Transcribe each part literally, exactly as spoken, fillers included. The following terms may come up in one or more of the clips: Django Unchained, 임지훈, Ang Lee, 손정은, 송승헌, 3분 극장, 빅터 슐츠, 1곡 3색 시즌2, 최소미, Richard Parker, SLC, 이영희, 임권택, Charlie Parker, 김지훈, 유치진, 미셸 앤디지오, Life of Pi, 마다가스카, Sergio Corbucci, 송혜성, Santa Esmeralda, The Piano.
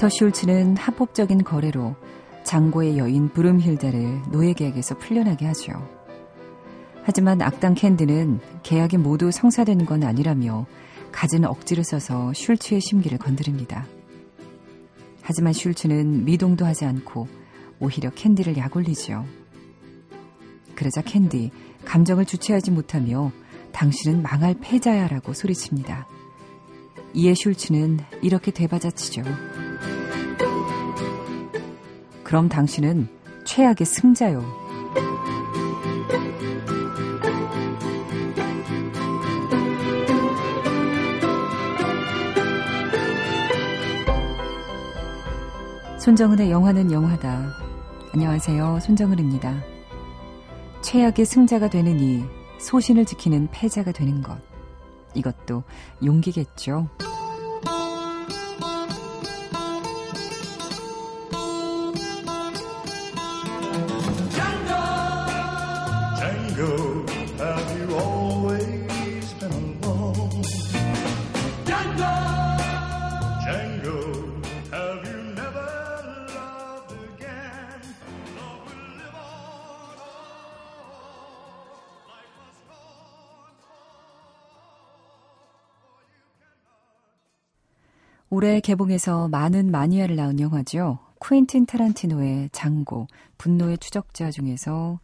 빅터 슐츠는 합법적인 거래로 장고의 여인 브룸힐다를 노예 계약에서 풀려나게 하죠. 하지만 악당 캔디는 계약이 모두 성사된 건 아니라며 가진 억지를 써서 슐츠의 심기를 건드립니다. 하지만 슐츠는 미동도 하지 않고 오히려 캔디를 약올리지요. 그러자 캔디, 감정을 주체하지 못하며 당신은 망할 패자야 라고 소리칩니다. 이에 슐츠는 이렇게 되바자치죠. 그럼 당신은 최악의 승자요. 손정은의 영화는 영화다. 안녕하세요. 손정은입니다. 최악의 승자가 되는 이 소신을 지키는 패자가 되는 것. 이것도 용기겠죠. 올해 개봉해서 많은 마니아를 낳은 영화죠. 퀸틴 타란티노의 장고, 분노의 추적자 중에서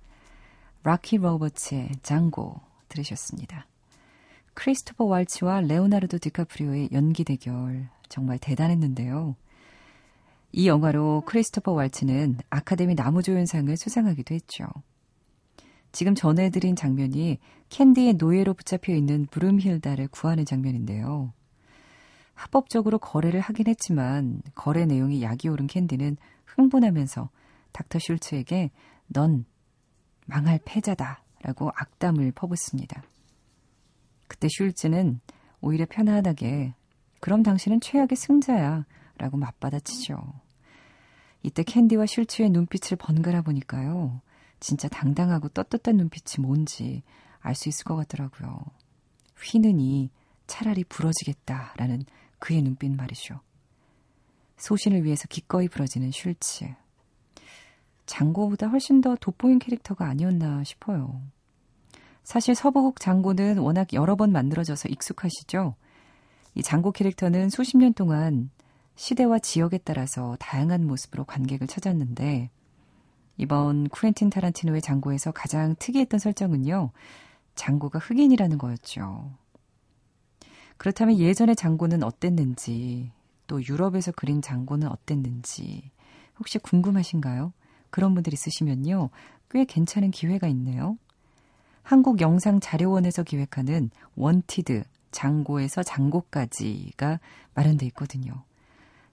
라키 로버츠의 장고 들으셨습니다. 크리스토퍼 왈츠와 레오나르도 디카프리오의 연기 대결 정말 대단했는데요. 이 영화로 크리스토퍼 왈츠는 아카데미 남우조연상을 수상하기도 했죠. 지금 전해드린 장면이 캔디의 노예로 붙잡혀 있는 브룸힐다를 구하는 장면인데요. 합법적으로 거래를 하긴 했지만 거래 내용이 약이 오른 캔디는 흥분하면서 닥터 슐츠에게 넌 망할 패자다 라고 악담을 퍼붓습니다. 그때 슐츠는 오히려 편안하게 그럼 당신은 최악의 승자야 라고 맞받아치죠. 이때 캔디와 슐츠의 눈빛을 번갈아 보니까요. 진짜 당당하고 떳떳한 눈빛이 뭔지 알 수 있을 것 같더라고요. 휘느니 차라리 부러지겠다라는 그의 눈빛 말이죠. 소신을 위해서 기꺼이 부러지는 슐츠. 장고보다 훨씬 더 돋보인 캐릭터가 아니었나 싶어요. 사실 서부극 장고는 워낙 여러 번 만들어져서 익숙하시죠. 이 장고 캐릭터는 수십 년 동안 시대와 지역에 따라서 다양한 모습으로 관객을 찾았는데 이번 쿠엔틴 타란티노의 장고에서 가장 특이했던 설정은요. 장고가 흑인이라는 거였죠. 그렇다면 예전의 장고는 어땠는지 또 유럽에서 그린 장고는 어땠는지 혹시 궁금하신가요? 그런 분들 있으시면요. 꽤 괜찮은 기회가 있네요. 한국영상자료원에서 기획하는 원티드, 장고에서 장고까지가 마련되어 있거든요.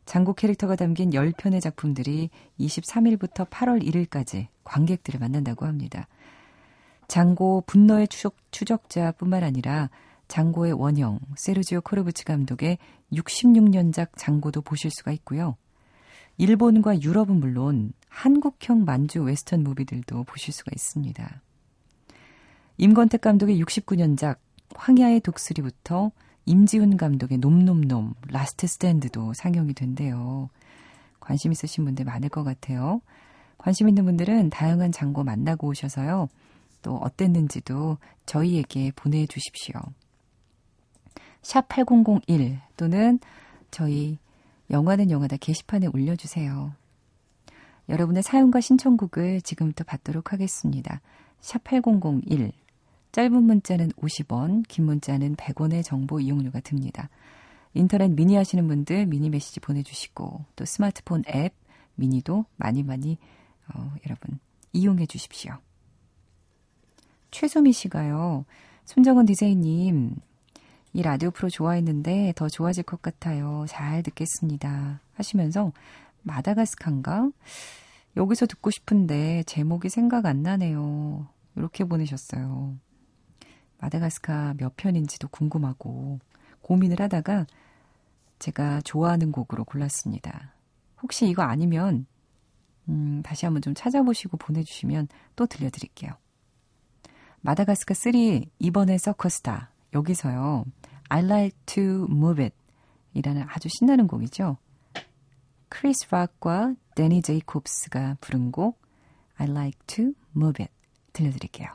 장고 캐릭터가 담긴 십 편의 작품들이 이십삼 일부터 팔월 일일까지 관객들을 만난다고 합니다. 장고 분노의 추적, 추적자뿐만 아니라 장고의 원형, 세르지오 코르부치 감독의 육십육 년작 장고도 보실 수가 있고요. 일본과 유럽은 물론 한국형 만주 웨스턴 무비들도 보실 수가 있습니다. 임권택 감독의 육십구 년작 황야의 독수리부터 임지훈 감독의 놈놈놈, 라스트 스탠드도 상영이 된대요. 관심 있으신 분들 많을 것 같아요. 관심 있는 분들은 다양한 장고 만나고 오셔서요. 또 어땠는지도 저희에게 보내주십시오. 샵 팔공공일 또는 저희 영화는 영화다 게시판에 올려주세요. 여러분의 사연과 신청곡을 지금부터 받도록 하겠습니다. 샵 팔공공일, 짧은 문자는 오십 원, 긴 문자는 백 원의 정보 이용료가 듭니다. 인터넷 미니 하시는 분들 미니 메시지 보내주시고 또 스마트폰 앱 미니도 많이 많이 어, 여러분 이용해 주십시오. 최소미 씨가요. 손정은 디제이님. 이 라디오 프로 좋아했는데 더 좋아질 것 같아요. 잘 듣겠습니다. 하시면서 마다가스칸가? 여기서 듣고 싶은데 제목이 생각 안 나네요. 이렇게 보내셨어요. 마다가스카 몇 편인지도 궁금하고 고민을 하다가 제가 좋아하는 곡으로 골랐습니다. 혹시 이거 아니면 음, 다시 한번 좀 찾아보시고 보내주시면 또 들려드릴게요. 마다가스카 삼, 이번에 서커스타. 여기서요. I like to move it 이라는 아주 신나는 곡이죠. 크리스 락과 데니 제이콥스가 부른 곡 I like to move it 들려드릴게요.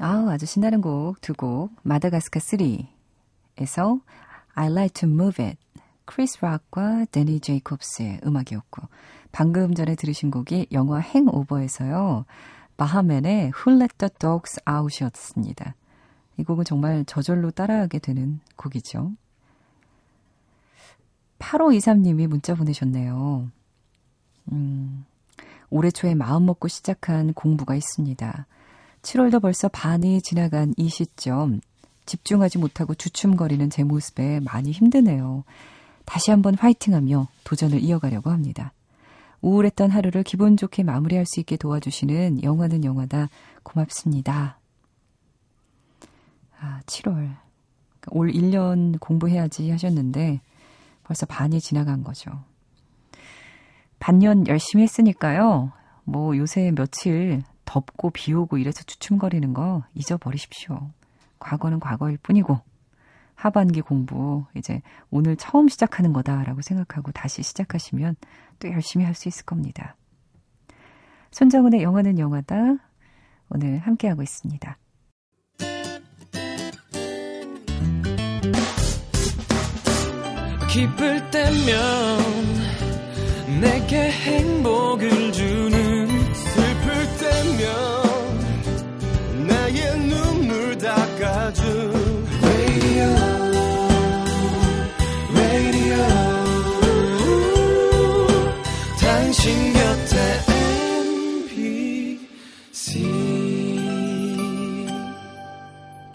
아우, 아주 신나는 곡 두 곡. 마다가스카 쓰리에서 I like to move it. 크리스 락과 데니 제이콥스의 음악이었고, 방금 전에 들으신 곡이 영화 행오버에서요, 바하맨의 Who Let the Dogs Out이었습니다. 이 곡은 정말 저절로 따라하게 되는 곡이죠. 팔오이삼 님이 문자 보내셨네요. 음, 올해 초에 마음먹고 시작한 공부가 있습니다. 칠월도 벌써 반이 지나간 이 시점, 집중하지 못하고 주춤거리는 제 모습에 많이 힘드네요. 다시 한번 화이팅하며 도전을 이어가려고 합니다. 우울했던 하루를 기분 좋게 마무리할 수 있게 도와주시는 영화는 영화다. 고맙습니다. 아, 칠월. 올 일 년 공부해야지 하셨는데 벌써 반이 지나간 거죠. 반년 열심히 했으니까요. 뭐 요새 며칠 덥고 비 오고 이래서 주춤거리는 거 잊어버리십시오. 과거는 과거일 뿐이고 하반기 공부 이제 오늘 처음 시작하는 거다라고 생각하고 다시 시작하시면 또 열심히 할 수 있을 겁니다. 손정은의 영화는 영화다 오늘 함께하고 있습니다. 기쁠 때면 내게 행복을 주는 나의 눈물 닦아줘 Radio Radio 당신 곁에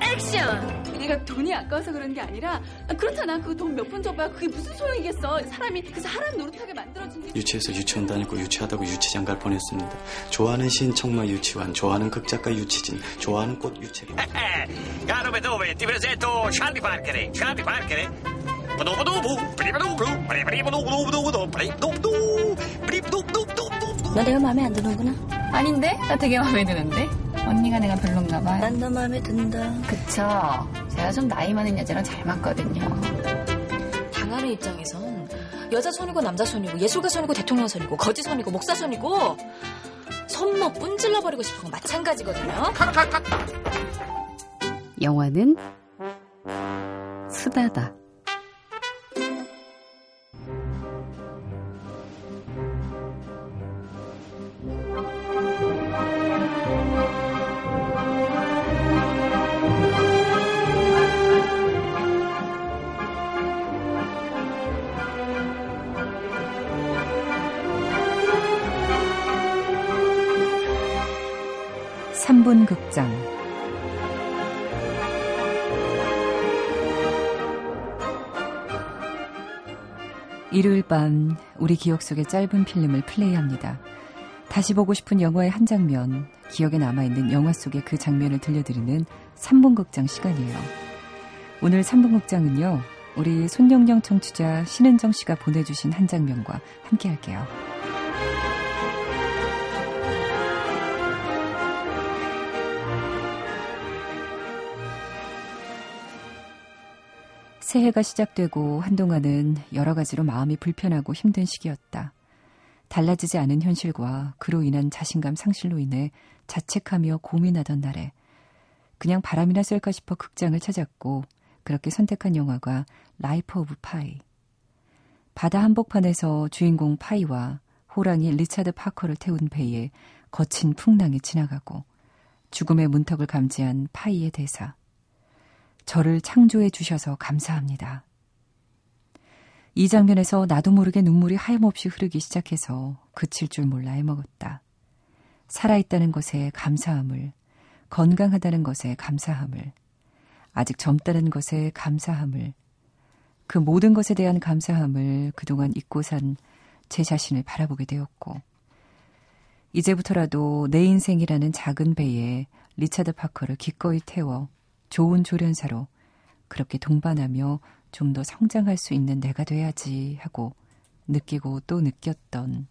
액션! 내가 돈이 아까워서 그런 게 아니라 아, 그렇잖아. 그 돈 몇 푼 줘봐. 그게 무슨 소용이겠어. 사람이 그래서 사람 노릇하게 만들어준 게 유치해서 유치원 다니고 유치하다고 유치장 갈 뻔했습니다. 좋아하는 시인 청마 유치원, 좋아하는 극작가 유치진, 좋아하는 꽃 유채비. Caro Bedove, ti presento Charlie Parker. Charlie Parker. 부도부도부, 부리부도부, 부리부리부도부도부도, 부리부도부, 부리부도부도부도. 너 내가 마음에 안 드는구나. 아닌데? 나 되게 마음에 드는데? 언니가 내가 별론가 봐요. 난 너 마음에 든다. 그쵸? 제가 좀 나이 많은 여자랑 잘 맞거든요. 당하는 입장에선 여자 손이고 남자 손이고 예술가 손이고 대통령 손이고 거지 손이고 목사 손이고 손목 뿜질러버리고 싶은 거 마찬가지거든요. 영화는 수다다. 삼 분 극장 일요일 밤 우리 기억 속의 짧은 필름을 플레이합니다. 다시 보고 싶은 영화의 한 장면, 기억에 남아있는 영화 속의 그 장면을 들려드리는 삼 분 극장 시간이에요. 오늘 삼 분 극장은요, 우리 손영영 청취자 신은정 씨가 보내주신 한 장면과 함께할게요. 새해가 시작되고 한동안은 여러 가지로 마음이 불편하고 힘든 시기였다. 달라지지 않은 현실과 그로 인한 자신감 상실로 인해 자책하며 고민하던 날에 그냥 바람이나 쐴까 싶어 극장을 찾았고 그렇게 선택한 영화가 라이프 오브 파이. 바다 한복판에서 주인공 파이와 호랑이 리차드 파커를 태운 배에 거친 풍랑이 지나가고 죽음의 문턱을 감지한 파이의 대사. 저를 창조해 주셔서 감사합니다. 이 장면에서 나도 모르게 눈물이 하염없이 흐르기 시작해서 그칠 줄 몰라 해먹었다. 살아있다는 것에 감사함을, 건강하다는 것에 감사함을, 아직 젊다는 것에 감사함을, 그 모든 것에 대한 감사함을 그동안 잊고 산 제 자신을 바라보게 되었고 이제부터라도 내 인생이라는 작은 배에 리차드 파커를 기꺼이 태워 좋은 조련사로 그렇게 동반하며 좀 더 성장할 수 있는 내가 돼야지 하고 느끼고 또 느꼈던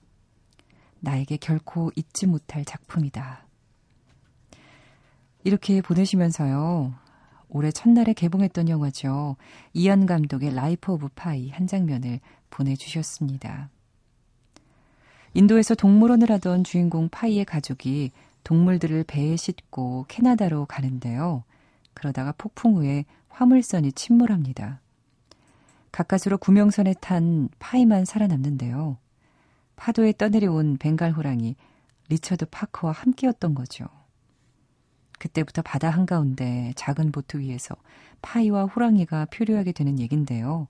나에게 결코 잊지 못할 작품이다. 이렇게 보내시면서요. 올해 첫날에 개봉했던 영화죠. 이안 감독의 라이프 오브 파이 한 장면을 보내주셨습니다. 인도에서 동물원을 하던 주인공 파이의 가족이 동물들을 배에 싣고 캐나다로 가는데요. 그러다가 폭풍 후에 화물선이 침몰합니다. 가까스로 구명선에 탄 파이만 살아남는데요. 파도에 떠내려온 벵갈 호랑이 리처드 파커와 함께였던 거죠. 그때부터 바다 한가운데 작은 보트 위에서 파이와 호랑이가 표류하게 되는 얘긴데요.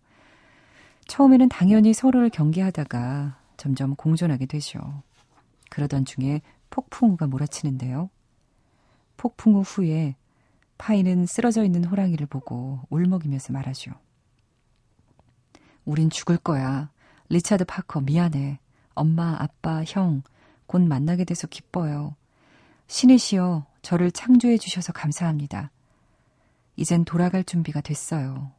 처음에는 당연히 서로를 경계하다가 점점 공존하게 되죠. 그러던 중에 폭풍우가 몰아치는데요. 폭풍우 후에 파이는 쓰러져 있는 호랑이를 보고 울먹이면서 말하죠. 우린 죽을 거야. 리차드 파커 미안해. 엄마, 아빠, 형. 곧 만나게 돼서 기뻐요. 신이시여. 저를 창조해 주셔서 감사합니다. 이젠 돌아갈 준비가 됐어요.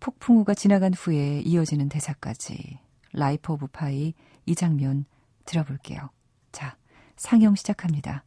폭풍우가 지나간 후에 이어지는 대사까지 라이프 오브 파이 이 장면 들어볼게요. 자, 상영 시작합니다.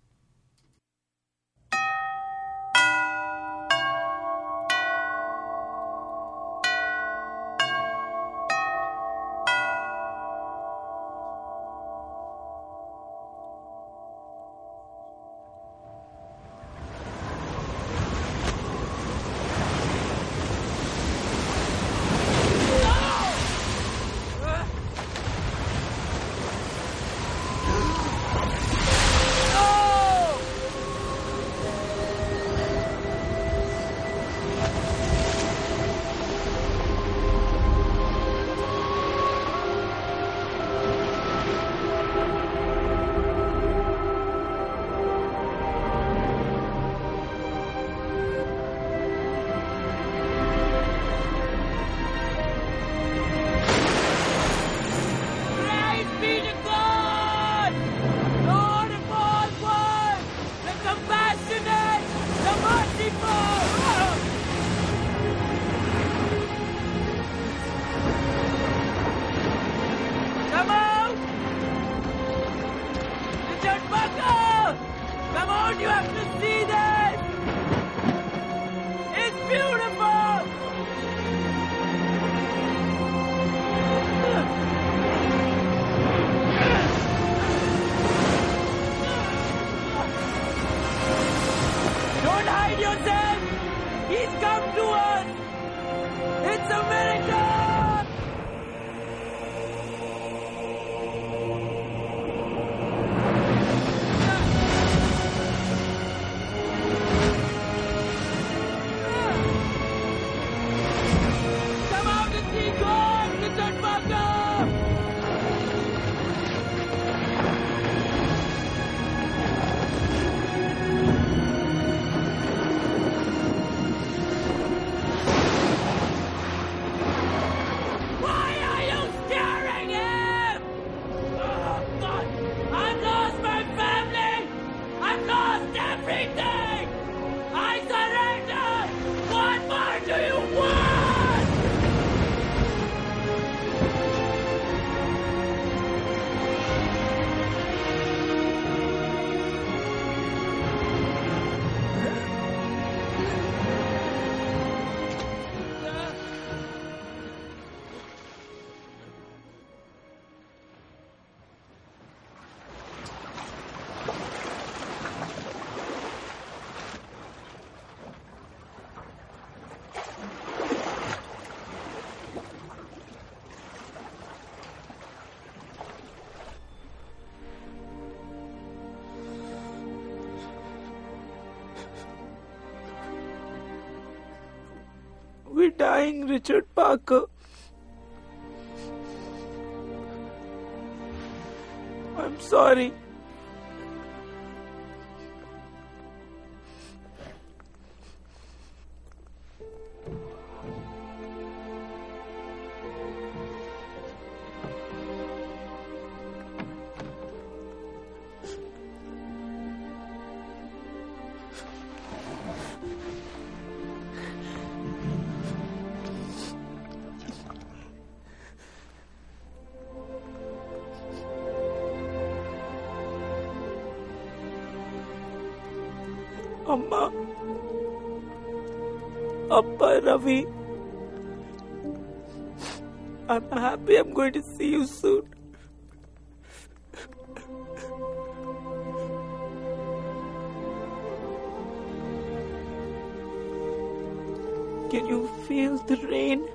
crying, Richard Parker. I'm sorry. Amma, Appa, Ravi, I'm happy I'm going to see you soon. Can you feel the rain?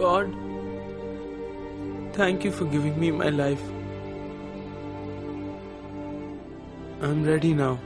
God, thank you for giving me my life. I'm ready now.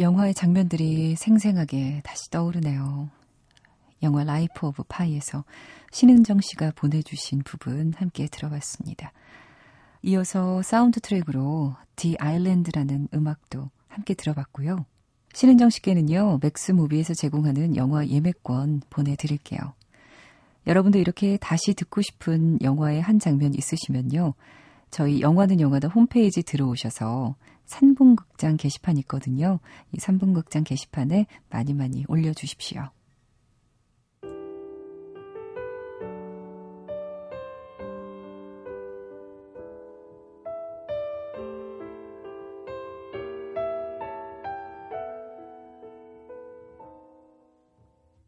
영화의 장면들이 생생하게 다시 떠오르네요. 영화 라이프 오브 파이에서 신은정 씨가 보내주신 부분 함께 들어봤습니다. 이어서 사운드 트랙으로 디 아일랜드라는 음악도 함께 들어봤고요. 신은정 씨께는요, 맥스 무비에서 제공하는 영화 예매권 보내드릴게요. 여러분도 이렇게 다시 듣고 싶은 영화의 한 장면 있으시면요, 저희 영화는 영화다 홈페이지 들어오셔서 산봉극장 게시판 있거든요. 이 산봉극장 게시판에 많이 많이 올려주십시오.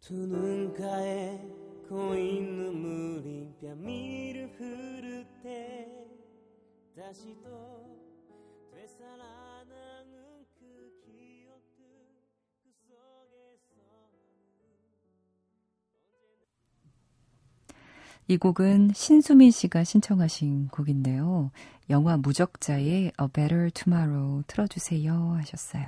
두 눈가에 고인 눈물이 뺨미를 흐를 때 다시 또 사랑하는 그 기억들 그 속에서 이 곡은 신수민 씨가 신청하신 곡인데요. 영화 무적자의 A Better Tomorrow 틀어주세요 하셨어요.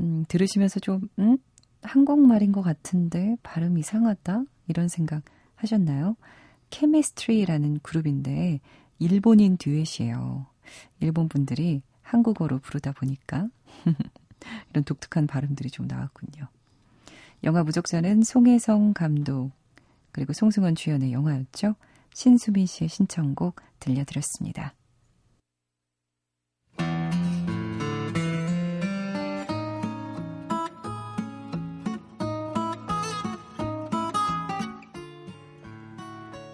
음, 들으시면서 좀 음? 한국말인 것 같은데 발음 이상하다 이런 생각 하셨나요? 케미스트리라는 그룹인데 일본인 듀엣이에요. 일본 분들이 한국어로 부르다 보니까 이런 독특한 발음들이 좀 나왔군요. 영화 무적자는 송혜성 감독 그리고 송승헌 주연의 영화였죠. 신수민 씨의 신청곡 들려드렸습니다.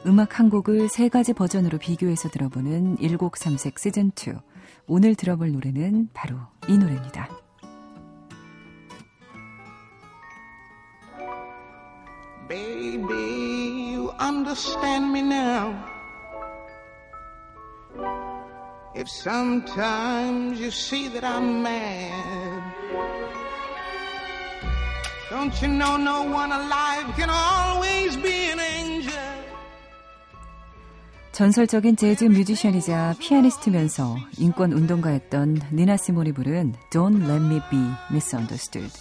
음악 한 곡을 세 가지 버전으로 비교해서 들어보는 일곡삼색 시즌이. 오늘 들어볼 노래는 바로 이 노래입니다. Baby, you understand me now. If sometimes you see that I'm mad, don't you know no one alive can always be an angel. 전설적인 재즈 뮤지션이자 피아니스트면서 인권운동가였던 니나 시몬이 부른 Don't Let Me Be Misunderstood.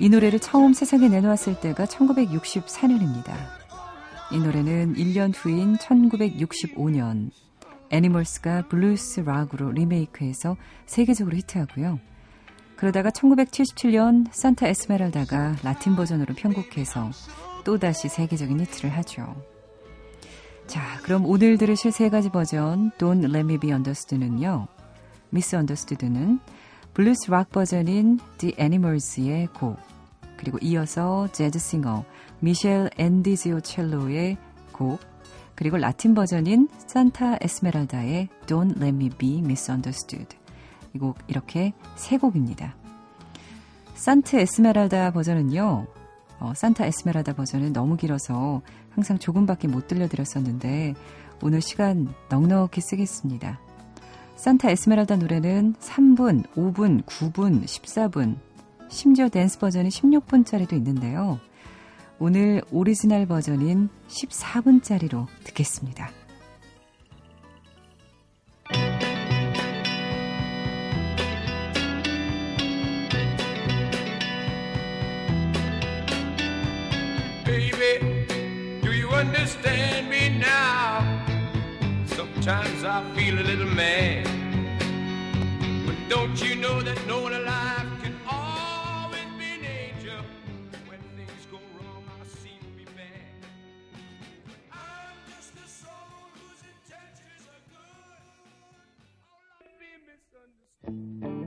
이 노래를 처음 세상에 내놓았을 때가 천구백육십사 년입니다. 이 노래는 일 년 후인 천구백육십오 년 애니멀스가 블루스 락으로 리메이크해서 세계적으로 히트하고요. 그러다가 천구백칠십칠 년 산타 에스메랄다가 라틴 버전으로 편곡해서 또다시 세계적인 히트를 하죠. 자, 그럼 오늘 들으실 세 가지 버전 Don't Let Me Be Understood는요. Misunderstood는 블루스 락 버전인 The Animals의 곡, 그리고 이어서 재즈 싱어 미셸 앤디지오 첼로의 곡, 그리고 라틴 버전인 산타 에스메랄다의 Don't Let Me Be Misunderstood. 이 곡 이렇게 세 곡입니다. 산타 에스메랄다 버전은요. 어, 산타 에스메랄다 버전은 너무 길어서 항상 조금밖에 못 들려드렸었는데 오늘 시간 넉넉히 쓰겠습니다. 산타 에스메랄다 노래는 삼 분, 오 분, 구 분, 십사 분, 심지어 댄스 버전이 십육 분짜리도 있는데요. 오늘 오리지널 버전인 십사 분짜리로 듣겠습니다. Understand me now. Sometimes I feel a little mad. But don't you know that no one alive can always be an angel. When things go wrong, I seem to be bad. But I'm just a soul whose intentions are good. I'll not be misunderstood.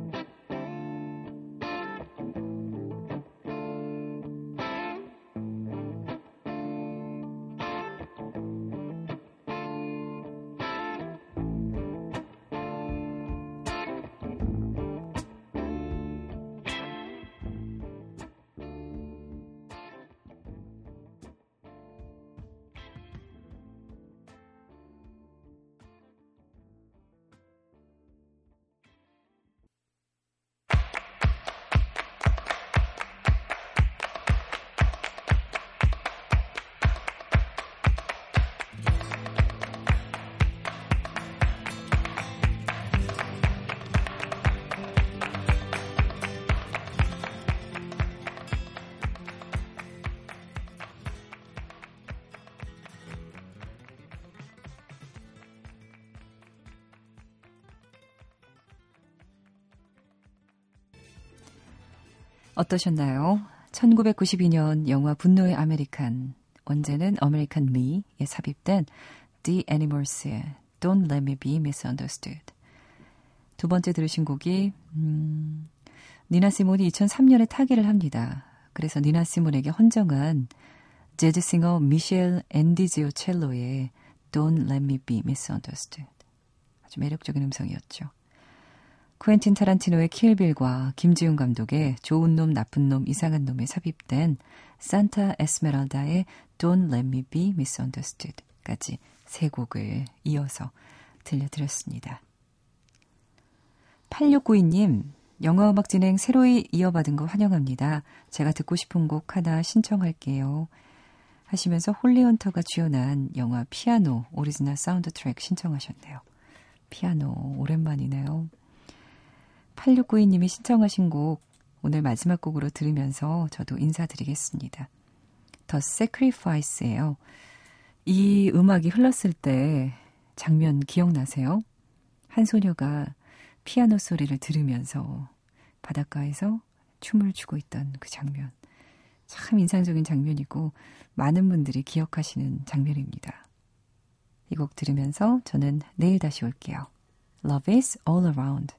어떠셨나요? 천구백구십이 년 영화 분노의 아메리칸, 언제는 아메리칸 미에 삽입된 The Animals의 Don't Let Me Be Misunderstood. 두 번째 들으신 곡이 음, 니나 시몬이 이천삼 년에 타계를 합니다. 그래서 니나 시몬에게 헌정한 재즈 싱어 미셸 앤디지오 첼로의 Don't Let Me Be Misunderstood. 아주 매력적인 음성이었죠. 쿠엔틴 타란티노의 킬빌과 김지훈 감독의 좋은 놈, 나쁜 놈, 이상한 놈에 삽입된 산타 에스메랄다의 Don't Let Me Be Misunderstood까지 세 곡을 이어서 들려드렸습니다. 팔육구이 님, 영화음악 진행 새로이 이어받은 거 환영합니다. 제가 듣고 싶은 곡 하나 신청할게요. 하시면서 홀리헌터가 주연한 영화 피아노 오리지널 사운드 트랙 신청하셨네요. 피아노 오랜만이네요. 팔육구이 님이 신청하신 곡 오늘 마지막 곡으로 들으면서 저도 인사드리겠습니다. The Sacrifice예요. 이 음악이 흘렀을 때 장면 기억나세요? 한 소녀가 피아노 소리를 들으면서 바닷가에서 춤을 추고 있던 그 장면. 참 인상적인 장면이고 많은 분들이 기억하시는 장면입니다. 이 곡 들으면서 저는 내일 다시 올게요. Love is all around.